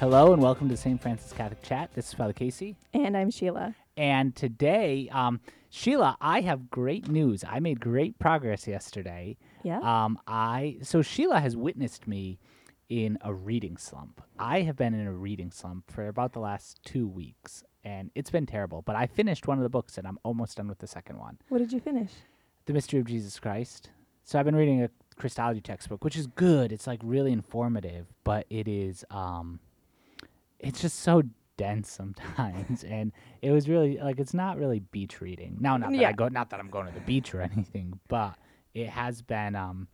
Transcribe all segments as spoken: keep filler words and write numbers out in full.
Hello and welcome to Saint Francis Catholic Chat. This is Father Casey. And I'm Sheila. And today, um, Sheila, I have great news. I made great progress yesterday. Yeah. Um, I So Sheila has witnessed me in a reading slump. I have been in a reading slump for about the last two weeks, and it's been terrible. But I finished one of the books, and I'm almost done with the second one. What did you finish? The Mystery of Jesus Christ. So I've been reading a Christology textbook, which is good. It's like really informative, but it is... Um, It's just so dense sometimes, and it was really, like, it's not really beach reading. Now, not that, yeah. I go, not that I'm going to the beach or anything, but it has been, um,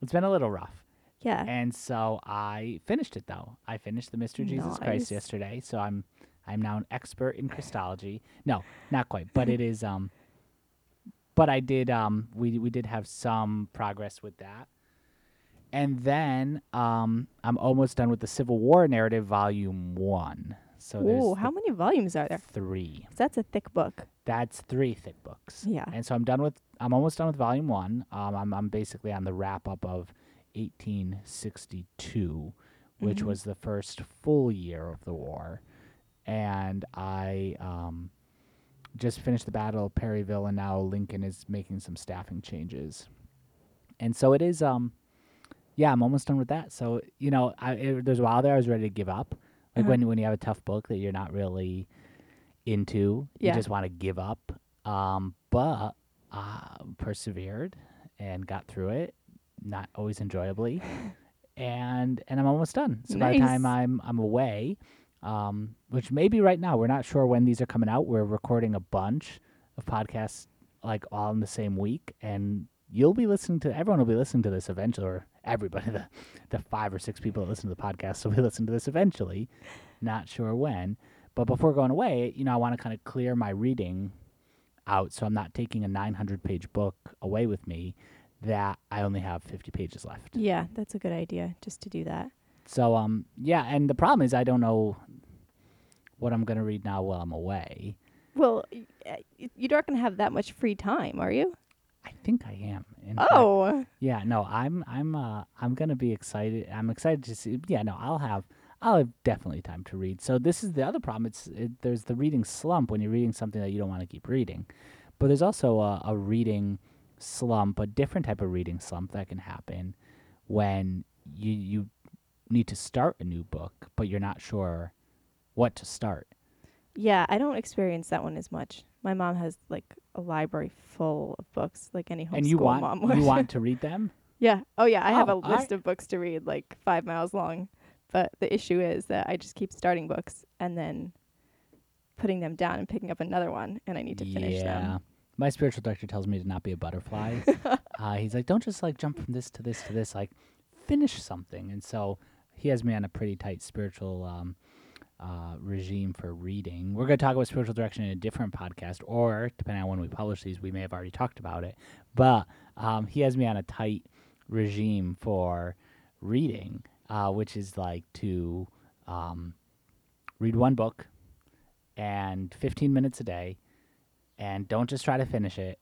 it's been a little rough. Yeah. And so I finished it, though. I finished The Mystery of Jesus nice. Christ yesterday, so I'm I'm now an expert in Christology. No, not quite, but it is, um, but I did, um, we, we did have some progress with that. And then um, I'm almost done with the Civil War narrative, volume one. So Ooh, th- how many volumes are there? Three. That's a thick book. That's three thick books. Yeah. And so I'm done with. I'm almost done with volume one. Um, I'm I'm basically on the wrap up of eighteen sixty-two, which mm-hmm. was the first full year of the war, and I um, just finished the Battle of Perryville, and now Lincoln is making some staffing changes, and so it is um. Yeah, I'm almost done with that. So, you know, I, it, there's a while there I was ready to give up. Like uh-huh. when when you have a tough book that you're not really into, yeah. you just want to give up. Um, but I uh, persevered and got through it, not always enjoyably, and and I'm almost done. So nice. By the time I'm I'm away, um, which maybe right now, we're not sure when these are coming out. We're recording a bunch of podcasts like all in the same week, and you'll be listening to, everyone will be listening to this eventually, or everybody, the, the five or six people that listen to the podcast will be listening to this eventually, not sure when. But before going away, you know, I want to kind of clear my reading out so I'm not taking a nine hundred page book away with me that I only have fifty pages left. Yeah, that's a good idea, just to do that. So, um, yeah, and the problem is I don't know what I'm going to read now while I'm away. Well, you're not going to have that much free time, are you? I think I am. In oh, fact, yeah. No, I'm. I'm. Uh, I'm gonna be excited. I'm excited to see. Yeah. No, I'll have. I'll have definitely time to read. So this is the other problem. It's it, there's the reading slump when you're reading something that you don't want to keep reading, but there's also a, a reading slump, a different type of reading slump that can happen when you you need to start a new book, but you're not sure what to start. Yeah, I don't experience that one as much. My mom has like a library full of books, like any homeschool and you want, mom would. You want to read them? Yeah. Oh, yeah. I oh, have a list I... of books to read, like five miles long. But the issue is that I just keep starting books and then putting them down and picking up another one, and I need to finish yeah. them. Yeah. My spiritual director tells me to not be a butterfly. uh, he's like, don't just like jump from this to this to this. Like, finish something. And so he has me on a pretty tight spiritual... Um, Uh, regime for reading. We're going to talk about spiritual direction in a different podcast, or depending on when we publish these, we may have already talked about it. But um, he has me on a tight regime for reading, uh, which is like to um, read one book and fifteen minutes a day, and don't just try to finish it.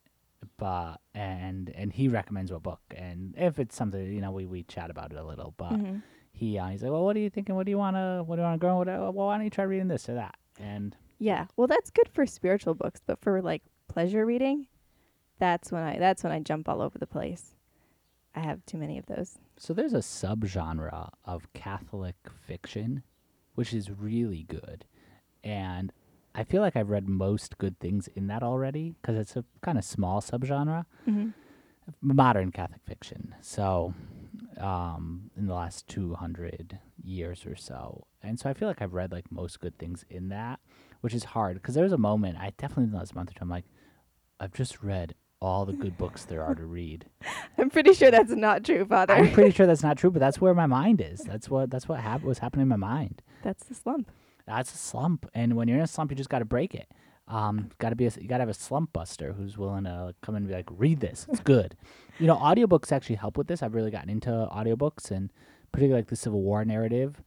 But and and he recommends a book, and if it's something, you know, we we chat about it a little, but. Mm-hmm. He uh, he's like, well, what are you thinking? What do you want to? What do you want to grow? What, well, why don't you try reading this or that? And yeah, well, that's good for spiritual books, but for like pleasure reading, that's when I that's when I jump all over the place. I have too many of those. So there's a subgenre of Catholic fiction, which is really good, and I feel like I've read most good things in that already because it's a kind of small subgenre, mm-hmm. modern Catholic fiction. So. Um, in the last two hundred years or so. And so I feel like I've read like most good things in that, which is hard because there was a moment, I definitely in the last month or two, I'm like, I've just read all the good books there are to read. I'm pretty sure that's not true, Father. I'm pretty sure that's not true, but that's where my mind is. That's what that's what hap- was happening in my mind. That's the slump. That's a slump. And when you're in a slump, you just got to break it. Um, gotta be a, you gotta have a slump buster who's willing to come and be like, read this, it's good. You know, audiobooks actually help with this. I've really gotten into audiobooks, and particularly like the Civil War narrative.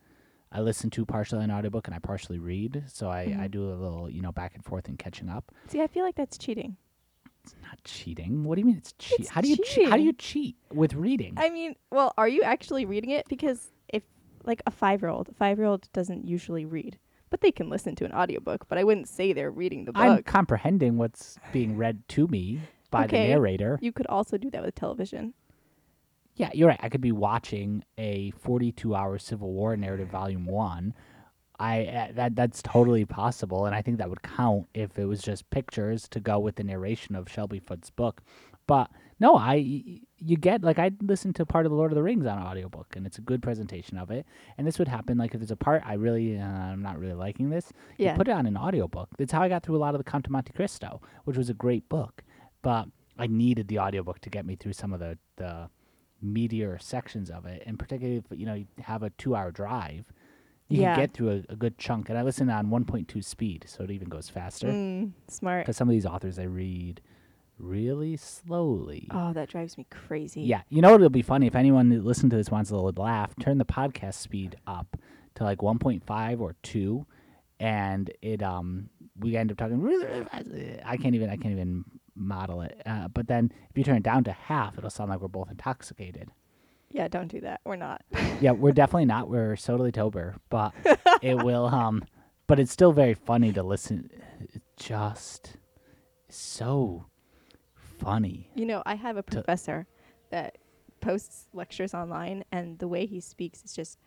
I listen to partially an audiobook and I partially read, so I, mm-hmm. I do a little, you know, back and forth and catching up. See, I feel like that's cheating. It's not cheating. What do you mean it's, che- it's how do you cheating? Che- how do you cheat with reading? I mean, well, are you actually reading it? Because if like a five-year-old. A five-year-old doesn't usually read, but they can listen to an audiobook, but I wouldn't say they're reading the book. I'm comprehending what's being read to me by okay. the narrator. You could also do that with television. Yeah, you're right. I could be watching a forty-two hour Civil War narrative, Volume one. I uh, that that's totally possible, and I think that would count if it was just pictures to go with the narration of Shelby Foote's book. But no, I you get like I listened to part of the Lord of the Rings on audiobook, and it's a good presentation of it. And this would happen like if there's a part I really uh, I'm not really liking this. Yeah. You put it on an audiobook. That's how I got through a lot of the Count of Monte Cristo, which was a great book, but I needed the audiobook to get me through some of the the meatier sections of it, and particularly if you know you have a two hour drive. You yeah. can get through a, a good chunk. And I listen on one point two speed, so it even goes faster. Mm, smart. Because some of these authors I read really slowly. Oh, that drives me crazy. Yeah. You know what will be funny? If anyone that listened to this wants a little laugh, turn the podcast speed up to like one point five or two, and it um we end up talking really, really fast. I can't even, I can't even model it. Uh, but then if you turn it down to half, it'll sound like we're both intoxicated. Yeah, don't do that. We're not. Yeah, we're definitely not. We're totally sober, but it will. Um, but it's still very funny to listen. It's just so funny. You know, I have a professor to, that posts lectures online, and the way he speaks is just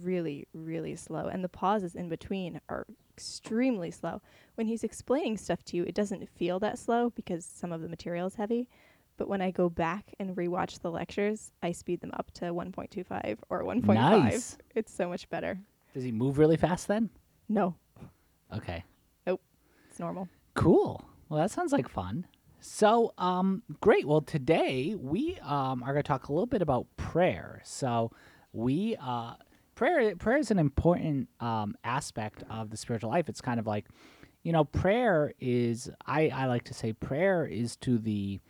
really, really slow, and the pauses in between are extremely slow. When he's explaining stuff to you, it doesn't feel that slow because some of the material is heavy. But when I go back and rewatch the lectures, I speed them up to one point two five or one point five. Nice. It's so much better. Does he move really fast then? No. Okay. Nope. It's normal. Cool. Well, that sounds like fun. So, um, great. Well, today we um, are going to talk a little bit about prayer. So, we uh, prayer prayer is an important um, aspect of the spiritual life. It's kind of like, you know, prayer is. I, I like to say prayer is to the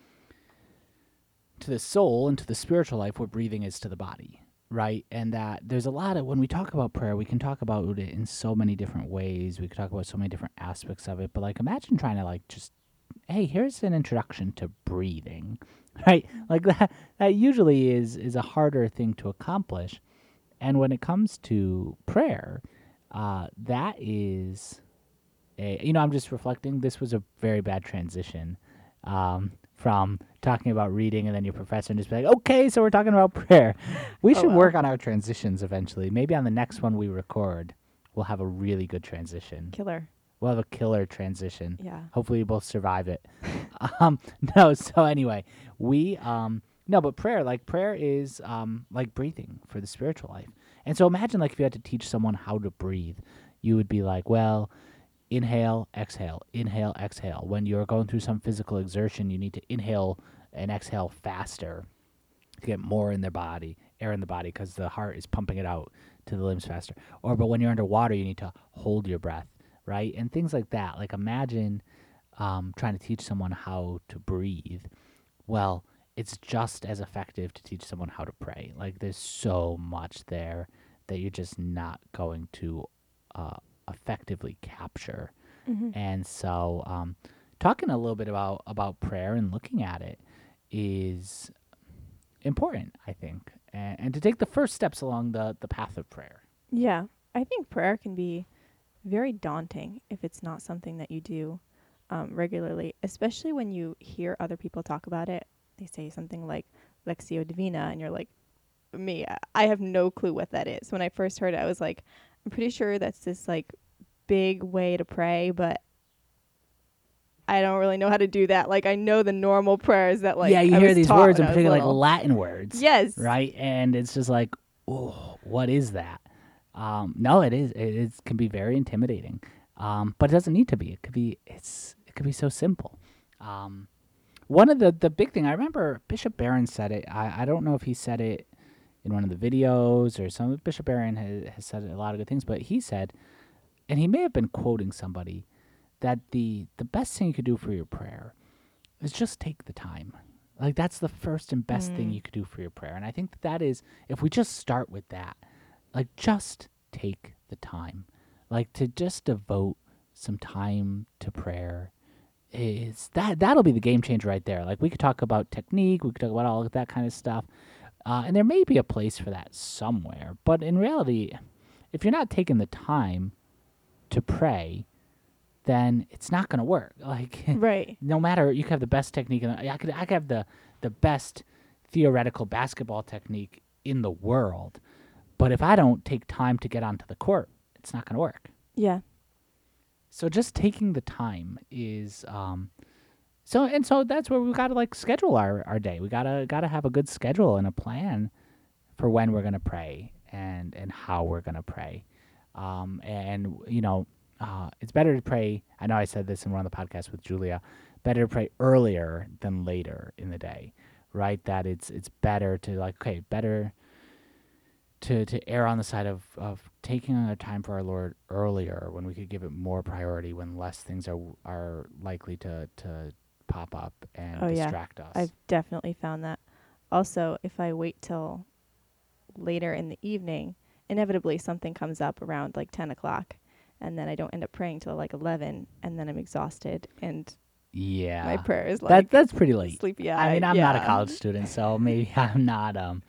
to the soul and to the spiritual life what breathing is to the body, right? And that there's a lot of, when we talk about prayer, we can talk about it in so many different ways. We can talk about so many different aspects of it, but like imagine trying to like just, hey, here's an introduction to breathing, right? Like that, that usually is, is a harder thing to accomplish. And when it comes to prayer, uh, that is, a, you know, I'm just reflecting, this was a very bad transition um, from talking about reading and then your professor and just be like, okay, so we're talking about prayer. We oh, should well. work on our transitions eventually. Maybe on the next one we record, we'll have a really good transition. Killer. We'll have a killer transition. Yeah. Hopefully we both survived it. um, no, so anyway, we, um, no, but prayer, like prayer is um, like breathing for the spiritual life. And so imagine like if you had to teach someone how to breathe, you would be like, well, inhale, exhale, inhale, exhale. When you're going through some physical exertion, you need to inhale and exhale faster to get more in their body, air in the body, because the heart is pumping it out to the limbs faster. Or, but when you're underwater, you need to hold your breath, right? And things like that. Like imagine um, trying to teach someone how to breathe. Well, it's just as effective to teach someone how to pray. Like there's so much there that you're just not going to uh, effectively capture. Mm-hmm. And so um, talking a little bit about, about prayer and looking at it is important, I think, and, and to take the first steps along the, the path of prayer. Yeah. I think prayer can be very daunting if it's not something that you do um, regularly, especially when you hear other people talk about it. They say something like Lectio Divina, and you're like, me, I have no clue what that is. When I first heard it, I was like, I'm pretty sure that's this like big way to pray, but I don't really know how to do that. Like I know the normal prayers that like yeah, you I hear these words, in particular like Latin words, yes, right, and it's just like, oh, what is that? Um, no, it is. It is, can be very intimidating, um, but it doesn't need to be. It could be. It's it could be so simple. Um, one of the the big thing I remember Bishop Barron said it. I, I don't know if he said it in one of the videos, or some Bishop Barron has, has said a lot of good things, but he said, and he may have been quoting somebody, that the the best thing you could do for your prayer is just take the time. Like that's the first and best mm. thing you could do for your prayer. And I think that, that is, if we just start with that, like just take the time, like to just devote some time to prayer. Is that that'll be the game changer right there. Like we could talk about technique, we could talk about all of that kind of stuff. Uh, and there may be a place for that somewhere, but in reality, if you're not taking the time to pray, then it's not going to work. Like, right. No matter, you could have the best technique. In the, I could I could have the, the best theoretical basketball technique in the world, but if I don't take time to get onto the court, it's not going to work. Yeah. So just taking the time is, um, so and so that's where we got to like schedule our, our day. We gotta gotta have a good schedule and a plan for when we're gonna pray and and how we're gonna pray. Um, and you know, uh, it's better to pray. I know I said this in one of the podcasts with Julia. Better to pray earlier than later in the day, right? That it's it's better to like okay, better to to err on the side of of taking our time for our Lord earlier when we could give it more priority, when less things are are likely to to pop up and oh, distract yeah. us. I've definitely found that. Also, if I wait till later in the evening, inevitably something comes up around like ten o'clock, and then I don't end up praying till like eleven, and then I'm exhausted and yeah, my prayer is like that, that's pretty late. Sleepy eyed. I mean, I'm yeah. not a college student, so maybe I'm not um,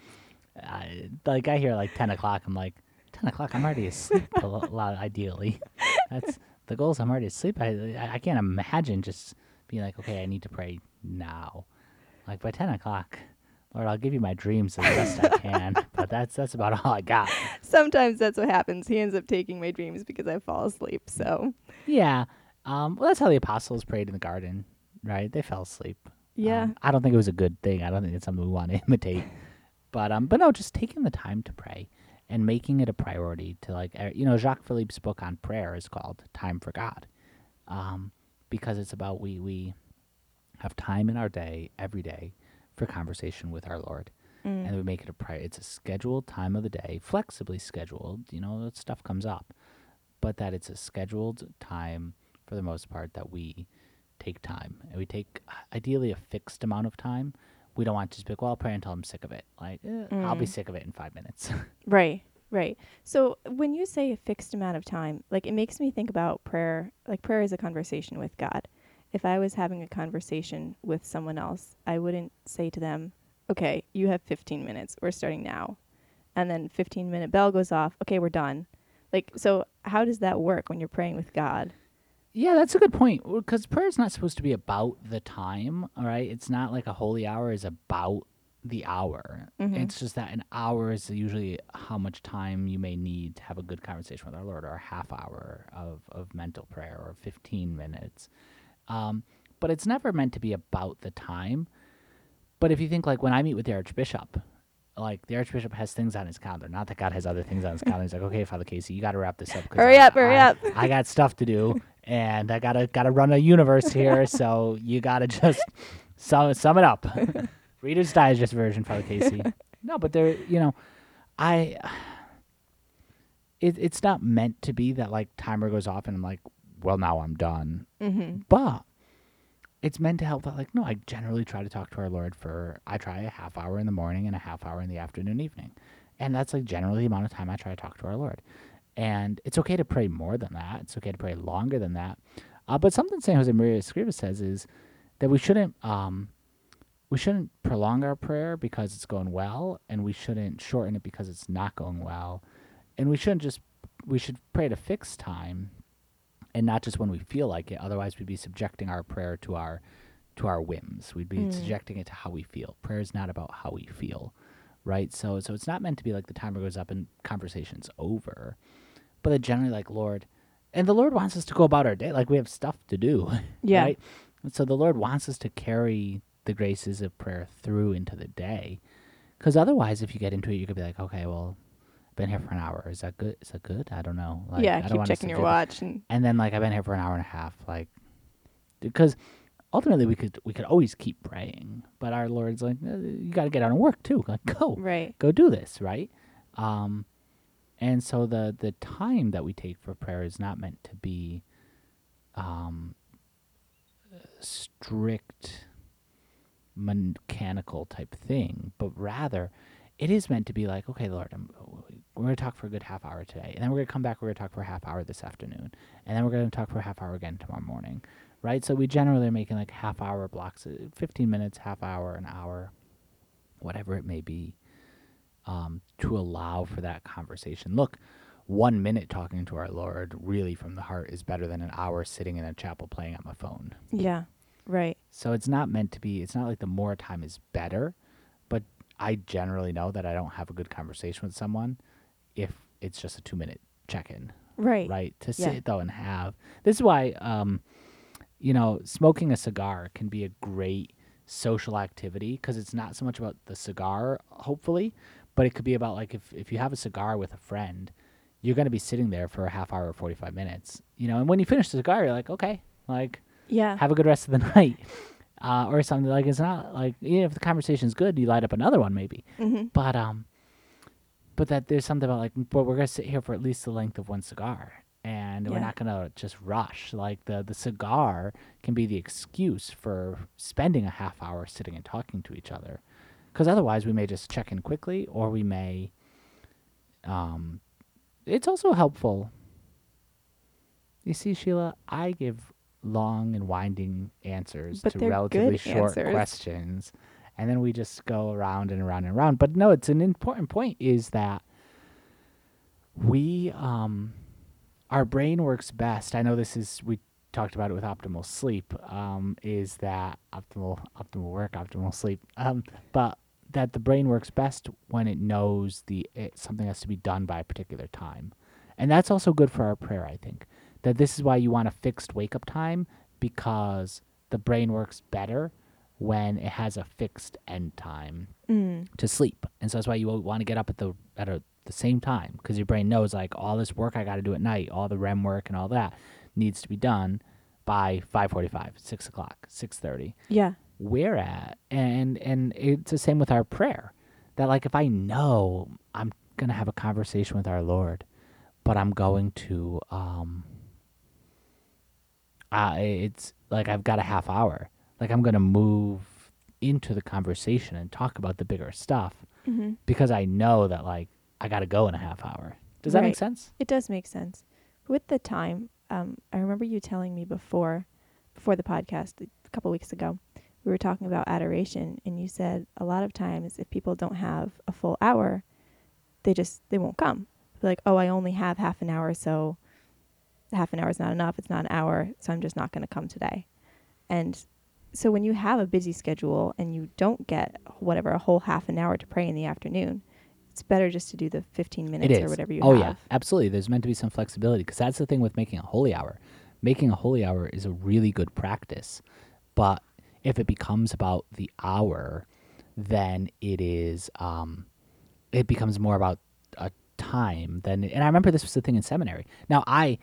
I, like I hear like ten o'clock, I'm like ten o'clock. I'm already asleep a lot. Ideally, that's the goal. Is I'm already asleep. I I, I can't imagine just. Be like, okay, I need to pray now. Like by ten o'clock, Lord, I'll give you my dreams as best I can. But that's that's about all I got. Sometimes that's what happens. He ends up taking my dreams because I fall asleep. So yeah, um, well, that's how the apostles prayed in the garden, right? They fell asleep. Yeah, um, I don't think it was a good thing. I don't think it's something we want to imitate. But um, but no, just taking the time to pray and making it a priority to like, you know, Jacques Philippe's book on prayer is called "Time for God." Um. Because it's about we we have time in our day, every day, for conversation with our Lord. Mm. And we make it a priority. It's a scheduled time of the day, flexibly scheduled. You know, stuff comes up. But that it's a scheduled time, for the most part, that we take time. And we take, ideally, a fixed amount of time. We don't want to just be like, well, I'll pray until I'm sick of it. Like, eh, mm. I'll be sick of it in five minutes. Right. Right. So when you say a fixed amount of time, like it makes me think about prayer. Like prayer is a conversation with God. If I was having a conversation with someone else, I wouldn't say to them, okay, you have fifteen minutes. We're starting now. And then fifteen minute bell goes off. Okay, we're done. Like, so how does that work when you're praying with God? Yeah, that's a good point, because prayer is not supposed to be about the time. All right. It's not like a holy hour is about the hour. Mm-hmm. It's just that an hour is usually how much time you may need to have a good conversation with our Lord, or a half hour of, of mental prayer, or fifteen minutes. Um, but it's never meant to be about the time. But if you think, like, when I meet with the Archbishop, like, the Archbishop has things on his calendar. Not that God has other things on his calendar. He's like, okay, Father Casey, you got to wrap this up. Hurry I, up, hurry I, up. I got stuff to do, and I got to gotta run a universe here, so you got to just sum, sum it up. Reader's Digest version, Father Casey. No, but there, you know, I, it, it's not meant to be that, like, timer goes off and I'm like, well, now I'm done. Mm-hmm. But it's meant to help that, like, no, I generally try to talk to our Lord for, I try a half hour in the morning and a half hour in the afternoon, evening. And that's, like, generally the amount of time I try to talk to our Lord. And it's okay to pray more than that. It's okay to pray longer than that. Uh, but something Saint Josemaria Escriva says is that we shouldn't, um, We shouldn't prolong our prayer because it's going well, and we shouldn't shorten it because it's not going well. And we shouldn't just, we should pray at a fixed time and not just when we feel like it. Otherwise, we'd be subjecting our prayer to our to our whims. We'd be mm. subjecting it to how we feel. Prayer is not about how we feel, right? So so it's not meant to be like the timer goes up and conversation's over. But then generally, like, Lord, and the Lord wants us to go about our day. Like, we have stuff to do, yeah. right? And so the Lord wants us to carry the graces of prayer through into the day, because otherwise, if you get into it, you could be like, okay, well, I've been here for an hour. Is that good? Is that good? I don't know. Like, yeah, I keep don't checking your watch, and... and then like I've been here for an hour and a half, like, because ultimately we could we could always keep praying, but our Lord's like, you got to get out and work too. Like, go right, go do this right, um, and so the the time that we take for prayer is not meant to be, um, strict. Mechanical type thing, but rather it is meant to be like, okay, Lord, I'm, we're going to talk for a good half hour today, and then we're going to come back, we're going to talk for a half hour this afternoon, and then we're going to talk for a half hour again tomorrow morning, right? So we generally are making like half hour blocks, fifteen minutes, half hour, an hour, whatever it may be, um, to allow for that conversation. Look, one minute talking to our Lord really from the heart is better than an hour sitting in a chapel playing on my phone. Yeah, right. So it's not meant to be, it's not like the more time is better, but I generally know that I don't have a good conversation with someone if it's just a two-minute check-in. Right. Right. To sit, yeah. though, and have. This is why, um, you know, smoking a cigar can be a great social activity because it's not so much about the cigar, hopefully, but it could be about, like, if, if you have a cigar with a friend, you're going to be sitting there for a half hour or forty-five minutes, you know, and when you finish the cigar, you're like, okay, like, yeah, have a good rest of the night uh, or something. Like, it's not like, you know, if the conversation's good, you light up another one maybe. Mm-hmm. But, um, but that there's something about like, but we're going to sit here for at least the length of one cigar and yeah. we're not going to just rush. Like the, the cigar can be the excuse for spending a half hour sitting and talking to each other. Because otherwise we may just check in quickly or we may, um, it's also helpful. You see, Sheila, I give long and winding answers but to relatively short answers. questions. And then we just go around and around and around. But no, it's an important point is that we, um, our brain works best. I know this is, we talked about it with optimal sleep, um, is that optimal, optimal work, optimal sleep. Um, but that the brain works best when it knows the it, something has to be done by a particular time. And that's also good for our prayer, I think. That this is why you want a fixed wake-up time, because the brain works better when it has a fixed end time mm. to sleep. And so that's why you want to get up at the at a, the same time, because your brain knows, like, all this work I got to do at night, all the R E M work and all that needs to be done by five forty-five, six o'clock, six thirty. Yeah. We're at and and it's the same with our prayer, that like if I know I'm gonna have a conversation with our Lord, but I'm going to um uh it's like I've got a half hour, like I'm gonna move into the conversation and talk about the bigger stuff mm-hmm. because I know that like I gotta go in a half hour. Does right. that make sense? It does make sense. With the time, um I remember you telling me before before the podcast a couple weeks ago. We were talking about adoration, and you said a lot of times if people don't have a full hour, they just, they won't come. They're like, oh, I only have half an hour, so half an hour is not enough. It's not an hour, so I'm just not going to come today. And so when you have a busy schedule and you don't get whatever, a whole half an hour to pray in the afternoon, it's better just to do the fifteen minutes or whatever you oh, have. Oh, yeah, absolutely. There's meant to be some flexibility, because that's the thing with making a holy hour. Making a holy hour is a really good practice, but if it becomes about the hour, then it is, um, it becomes more about a time than, and I remember this was the thing in seminary. Now I,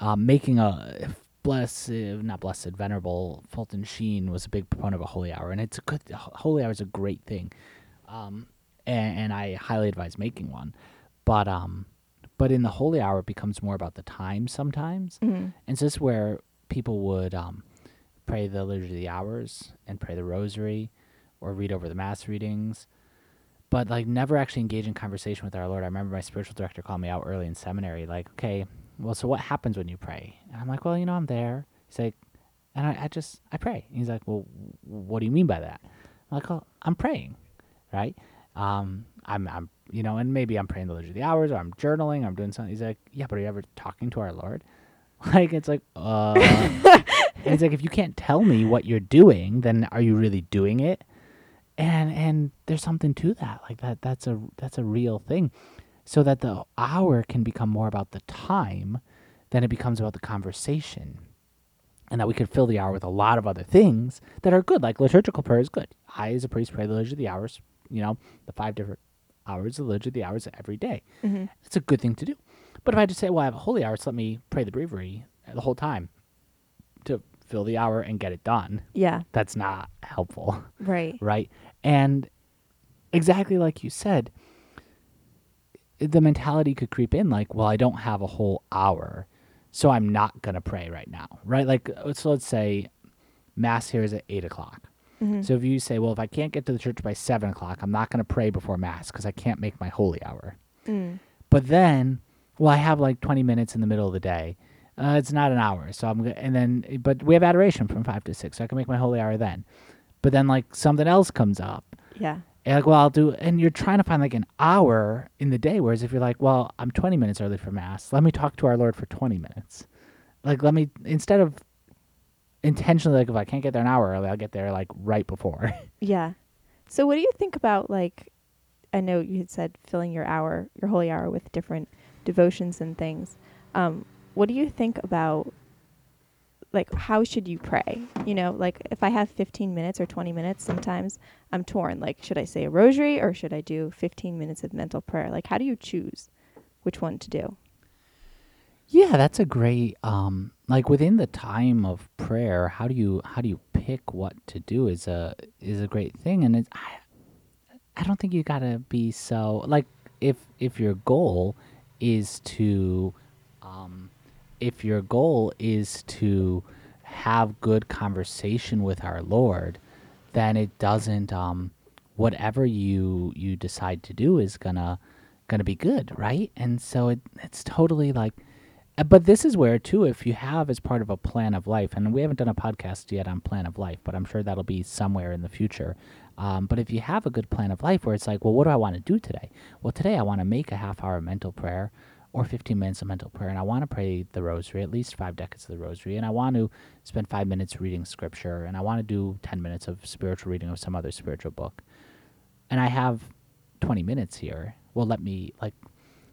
uh, making a blessed, not blessed, venerable Fulton Sheen was a big proponent of a holy hour, and it's a good, holy hour is a great thing. Um, and, and I highly advise making one, but, um, but in the holy hour it becomes more about the time sometimes. Mm-hmm. And so this is where people would, um, pray the Liturgy of the Hours and pray the Rosary or read over the Mass readings, but like never actually engage in conversation with our Lord. I remember my spiritual director called me out early in seminary, like, okay, well, so what happens when you pray? And I'm like, well, you know, I'm there. He's like, and I, I just, I pray. And he's like, well, what do you mean by that? I'm like, oh, I'm praying, right? Um, I'm, I'm, you know, and maybe I'm praying the Liturgy of the Hours or I'm journaling, I'm doing something. He's like, yeah, but are you ever talking to our Lord? Like, it's like, uh... And it's like, if you can't tell me what you're doing, then are you really doing it? And and there's something to that. Like that that's a that's a real thing. So that the hour can become more about the time than it becomes about the conversation. And that we could fill the hour with a lot of other things that are good. Like liturgical prayer is good. I, as a priest, pray the Liturgy of the Hours, you know, the five different hours, the Liturgy of the Hours every day. Mm-hmm. It's a good thing to do. But if I just say, well, I have a holy hour, so let me pray the breviary the whole time to fill the hour and get it done. Yeah. That's not helpful. Right. Right. And exactly like you said, the mentality could creep in like, well, I don't have a whole hour, so I'm not going to pray right now. Right. Like, so let's say Mass here is at eight o'clock. Mm-hmm. So if you say, well, if I can't get to the church by seven o'clock, I'm not going to pray before Mass because I can't make my holy hour. Mm. But then, well, I have like twenty minutes in the middle of the day. Uh, it's not an hour, so I'm gonna, and then, but we have adoration from five to six, so I can make my holy hour then. But then, like, something else comes up. Yeah. And like, well, I'll do, and you're trying to find like an hour in the day, whereas if you're like, well, I'm twenty minutes early for Mass, let me talk to our Lord for twenty minutes. Like, let me, instead of intentionally, like, if I can't get there an hour early, I'll get there like right before. Yeah. So what do you think about, like, I know you had said filling your hour, your holy hour with different devotions and things. Um, what do you think about, like, how should you pray? You know, like, if I have fifteen minutes or twenty minutes, sometimes I'm torn. Like, should I say a rosary or should I do fifteen minutes of mental prayer? Like, how do you choose which one to do? Yeah, that's a great, um, like, within the time of prayer, how do you, how do you pick what to do is a, is a great thing. And it's, I, I don't think you gotta be so, like, if, if your goal is to, um, if your goal is to have good conversation with our Lord, then it doesn't, um, whatever you, you decide to do is gonna, gonna be good. Right. And so it, it's totally like, but this is where, too, if you have as part of a plan of life, and we haven't done a podcast yet on plan of life, but I'm sure that'll be somewhere in the future. Um, but if you have a good plan of life where it's like, well, what do I want to do today? Well, today I want to make a half hour of mental prayer or fifteen minutes of mental prayer, and I want to pray the rosary, at least five decades of the rosary, and I want to spend five minutes reading scripture, and I want to do ten minutes of spiritual reading of some other spiritual book. And I have twenty minutes here. Well, let me, like,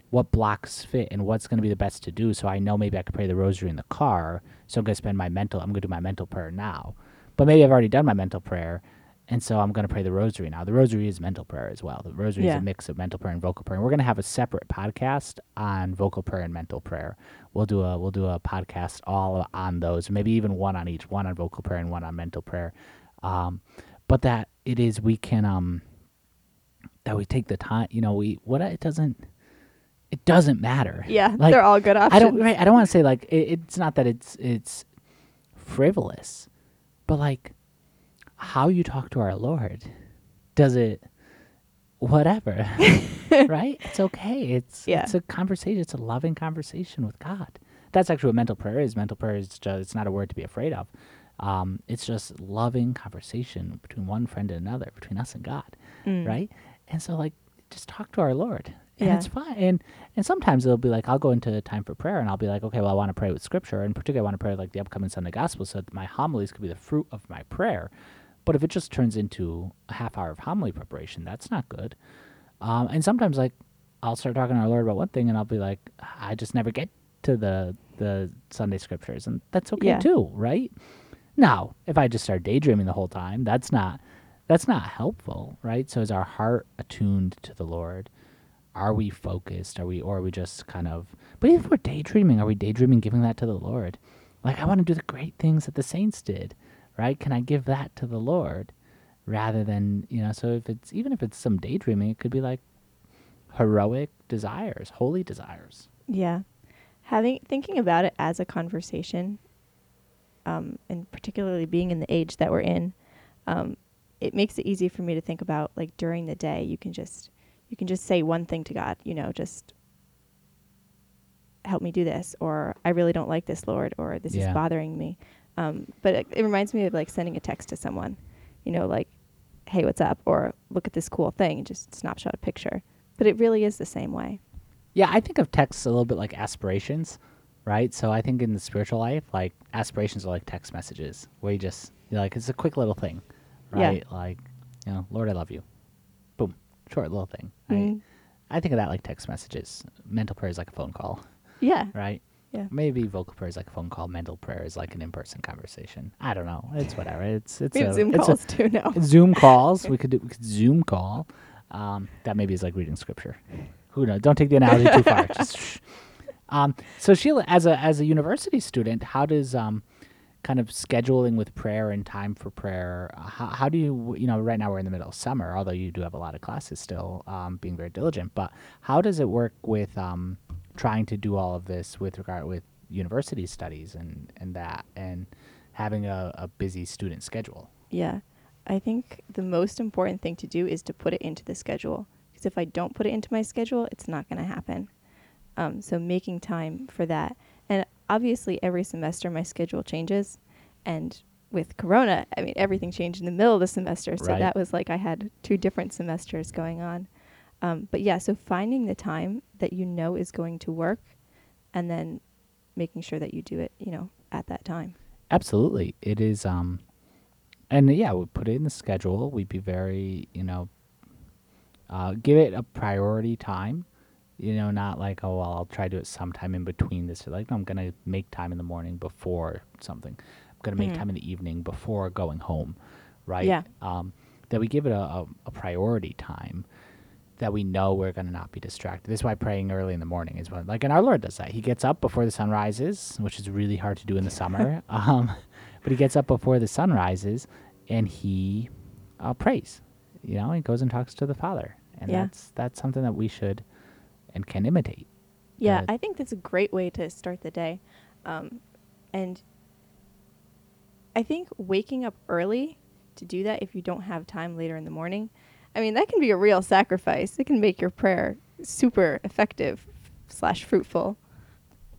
what blocks fit and what's going to be the best to do. So I know maybe I could pray the rosary in the car. So I'm going to spend my mental, I'm going to do my mental prayer now, but maybe I've already done my mental prayer. And so I'm going to pray the rosary now. The rosary is mental prayer as well. The rosary yeah. is a mix of mental prayer and vocal prayer. And we're going to have a separate podcast on vocal prayer and mental prayer. We'll do a, we'll do a podcast all on those, maybe even one on each, one on vocal prayer and one on mental prayer. Um, but that it is, we can, um, that we take the time, you know, we, what it doesn't, It doesn't matter. Yeah, like, they're all good options. I don't. Right, I don't want to say like it, it's not that it's it's frivolous, but like how you talk to our Lord, does it? Whatever, right? It's okay. It's yeah. It's a conversation. It's a loving conversation with God. That's actually what mental prayer is. Mental prayer is just, it's not a word to be afraid of. Um, it's just loving conversation between one friend and another, between us and God, mm. right? And so like just talk to our Lord. And yeah. it's fine. And, and sometimes it'll be like, I'll go into time for prayer and I'll be like, okay, well, I want to pray with scripture. And particularly I want to pray like the upcoming Sunday gospel so that my homilies could be the fruit of my prayer. But if it just turns into a half hour of homily preparation, that's not good. Um, and sometimes like I'll start talking to our Lord about one thing and I'll be like, I just never get to the, the Sunday scriptures. And that's okay yeah. too, right? Now, if I just start daydreaming the whole time, that's not, that's not helpful, right? So is our heart attuned to the Lord? Are we focused? Are we, or are we just kind of, but even if we're daydreaming, are we daydreaming giving that to the Lord? Like, I want to do the great things that the saints did, right? Can I give that to the Lord rather than, you know, so if it's, even if it's some daydreaming, it could be like heroic desires, holy desires. Yeah. Having, thinking about it as a conversation, um, and particularly being in the age that we're in, um, it makes it easy for me to think about like during the day, you can just, You can just say one thing to God, you know, just help me do this, or I really don't like this, Lord, or this yeah. is bothering me. Um, but it, it reminds me of like sending a text to someone, you know, like, hey, what's up? Or look at this cool thing, just snapshot a picture. But it really is the same way. Yeah, I think of texts a little bit like aspirations, right? So I think in the spiritual life, like aspirations are like text messages where you just, you're like, it's a quick little thing, right? Yeah. Like, you know, Lord, I love you. Boom. Short little thing. Mm-hmm. I, I think of that like text messages. Mental prayer is like a phone call. Yeah. Right? Yeah. Maybe vocal prayer is like a phone call. Mental prayer is like an in-person conversation. I don't know. It's whatever. It's it's we have a, Zoom it's calls a, too now. Zoom calls. We could do we could Zoom call. Um, that maybe is like reading scripture. Who knows? Don't take the analogy too far. Just shh. Um, so Sheila, as a as a university student, how does um, kind of scheduling with prayer and time for prayer, uh, how, how do you, you know, right now we're in the middle of summer, although you do have a lot of classes still, um, being very diligent, but how does it work with um, trying to do all of this with regard with university studies and, and that, and having a, a busy student schedule? Yeah, I think the most important thing to do is to put it into the schedule, because if I don't put it into my schedule, it's not going to happen. Um, so making time for that. And obviously every semester my schedule changes, and with Corona, I mean, everything changed in the middle of the semester. So right. that was like I had two different semesters going on. Um, but yeah, so finding the time that you know is going to work and then making sure that you do it, you know, at that time. Absolutely. It is. Um, and yeah, we put it in the schedule. We'd be very, you know, uh, give it a priority time, you know, not like, oh, well, I'll try to do it sometime in between this. Like, no, I'm going to make time in the morning before something. I'm going to make mm-hmm. time in the evening before going home, right? Yeah. Um, that we give it a, a, a priority time that we know we're going to not be distracted. This is why praying early in the morning is one. Like, and our Lord does that. He gets up before the sun rises, which is really hard to do in the summer. Um, but he gets up before the sun rises, and he uh, prays. You know, he goes and talks to the Father. And yeah. that's that's something that we should and can imitate. Yeah, uh, I think that's a great way to start the day. Um, and I think waking up early to do that, if you don't have time later in the morning, I mean, that can be a real sacrifice. It can make your prayer super effective slash fruitful.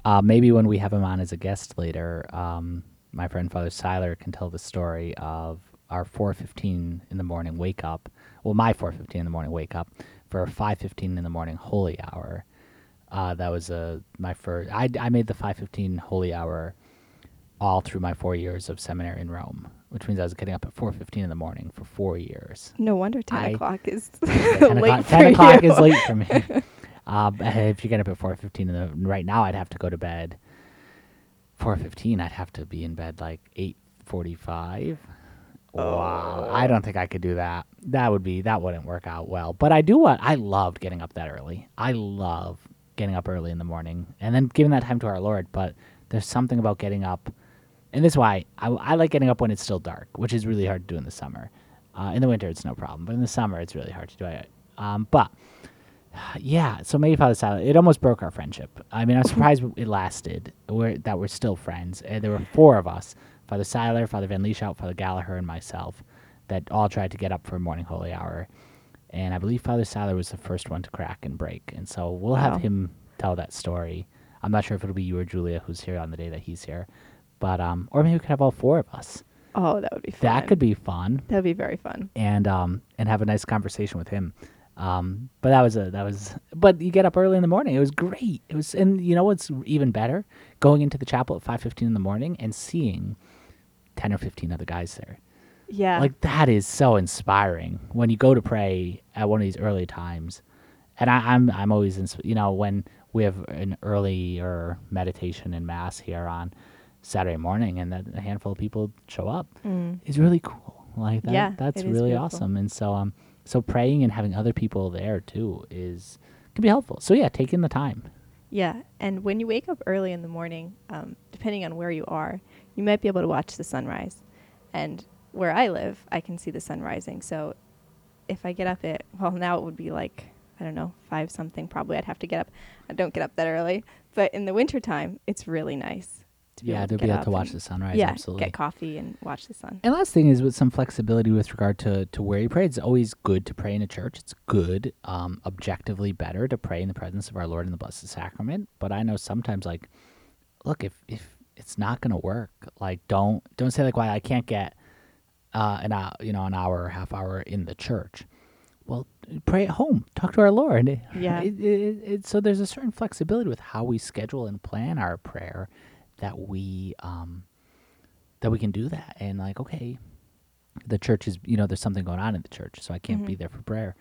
Uh, maybe when we have him on as a guest later, um, my friend Father Siler can tell the story of our four fifteen in the morning wake up. Well, my four fifteen in the morning wake up for a five fifteen in the morning holy hour. Uh, that was uh, my first. I, I made the five fifteen holy hour all through my four years of seminary in Rome, which means I was getting up at four fifteen in the morning for four years. No wonder ten I, o'clock is yeah, ten late o'clock, for ten you. O'clock is late for me. um, if you get up at four fifteen in the right now, I'd have to go to bed. four fifteen, I'd have to be in bed like eight forty-five. Oh. Wow, I don't think I could do that. That would be that wouldn't work out well. But I do what I loved getting up that early. I love getting up early in the morning and then giving that time to our Lord. But there's something about getting up. And this is why I, I like getting up when it's still dark, which is really hard to do in the summer. Uh, in the winter, it's no problem. But in the summer, it's really hard to do it. Um, but, yeah, so maybe Father Siler, it almost broke our friendship. I mean, I was surprised it lasted, we're, that we're still friends. And there were four of us, Father Siler, Father Van Leeshout, Father Gallagher, and myself, that all tried to get up for a morning holy hour. And I believe Father Siler was the first one to crack and break. And so we'll wow. have him tell that story. I'm not sure if it'll be you or Julia who's here on the day that he's here. But um, or maybe we could have all four of us. Oh, that would be fun. That could be fun. That would be very fun. And um, and have a nice conversation with him. Um, but that was a that was. But you get up early in the morning. It was great. It was, and you know what's even better? Going into the chapel at five fifteen in the morning and seeing ten or fifteen other guys there. Yeah, like that is so inspiring when you go to pray at one of these early times. And I, I'm I'm always insp- you know when we have an earlier meditation and mass here on Saturday morning, and that a handful of people show up mm. is really cool. Like that, yeah, that's really awesome. And so, um, so praying and having other people there too is can be helpful. So yeah, taking the time. Yeah, and when you wake up early in the morning, um, depending on where you are, you might be able to watch the sunrise. And where I live, I can see the sun rising. So if I get up at well, now it would be like I don't know five something. Probably I'd have to get up. I don't get up that early, but in the wintertime, it's really nice. To be yeah, able to, to be able to watch the sunrise, yeah, absolutely. Get coffee and watch the sun. And last thing is with some flexibility with regard to, to where you pray. It's always good to pray in a church. It's good, um, objectively better to pray in the presence of our Lord in the Blessed Sacrament. But I know sometimes, like, look, if, if it's not going to work, like, don't don't say like, well, I can't get uh, an hour, you know, an hour or half hour in the church. Well, pray at home. Talk to our Lord. Yeah. It, it, it, so there's a certain flexibility with how we schedule and plan our prayer. That we um, that we can do that and like, okay, the church is, you know, there's something going on in the church, so I can't mm-hmm. be there for prayer.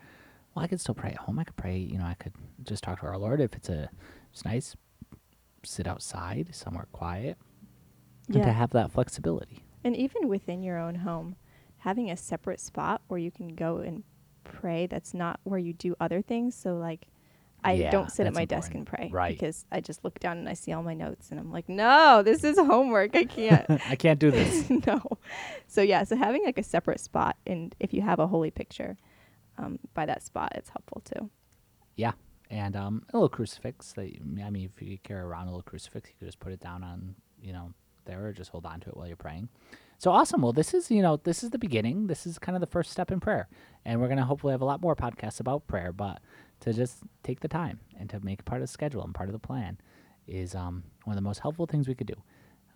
Well, I could still pray at home. I could pray, you know, I could just talk to our Lord if it's a it's nice. Sit outside somewhere quiet, yeah. and to have that flexibility. And even within your own home, having a separate spot where you can go and pray that's not where you do other things. So like. I yeah, don't sit at my important. desk and pray right. because I just look down and I see all my notes and I'm like, no, this is homework. I can't. I can't do this. No. So, yeah. So having like a separate spot, and if you have a holy picture um, by that spot, it's helpful too. Yeah. And um, a little crucifix. That you, I mean, if you carry around a little crucifix, you could just put it down on, you know, there or just hold on to it while you're praying. So awesome. Well, this is, you know, this is the beginning. This is kind of the first step in prayer. And we're going to hopefully have a lot more podcasts about prayer, but to just take the time and to make part of the schedule and part of the plan is um, one of the most helpful things we could do.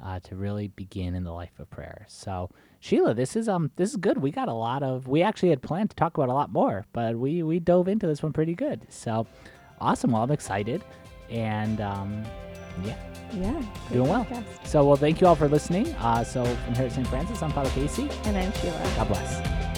uh, to really begin in the life of prayer. So, Sheila, this is um this is good. We got a lot of we actually had planned to talk about a lot more, but we we dove into this one pretty good. So, awesome. Well, I'm excited, and um, yeah, yeah, doing well. So, well, thank you all for listening. Uh, so from here at Saint Francis, I'm Father Casey, and I'm Sheila. God bless.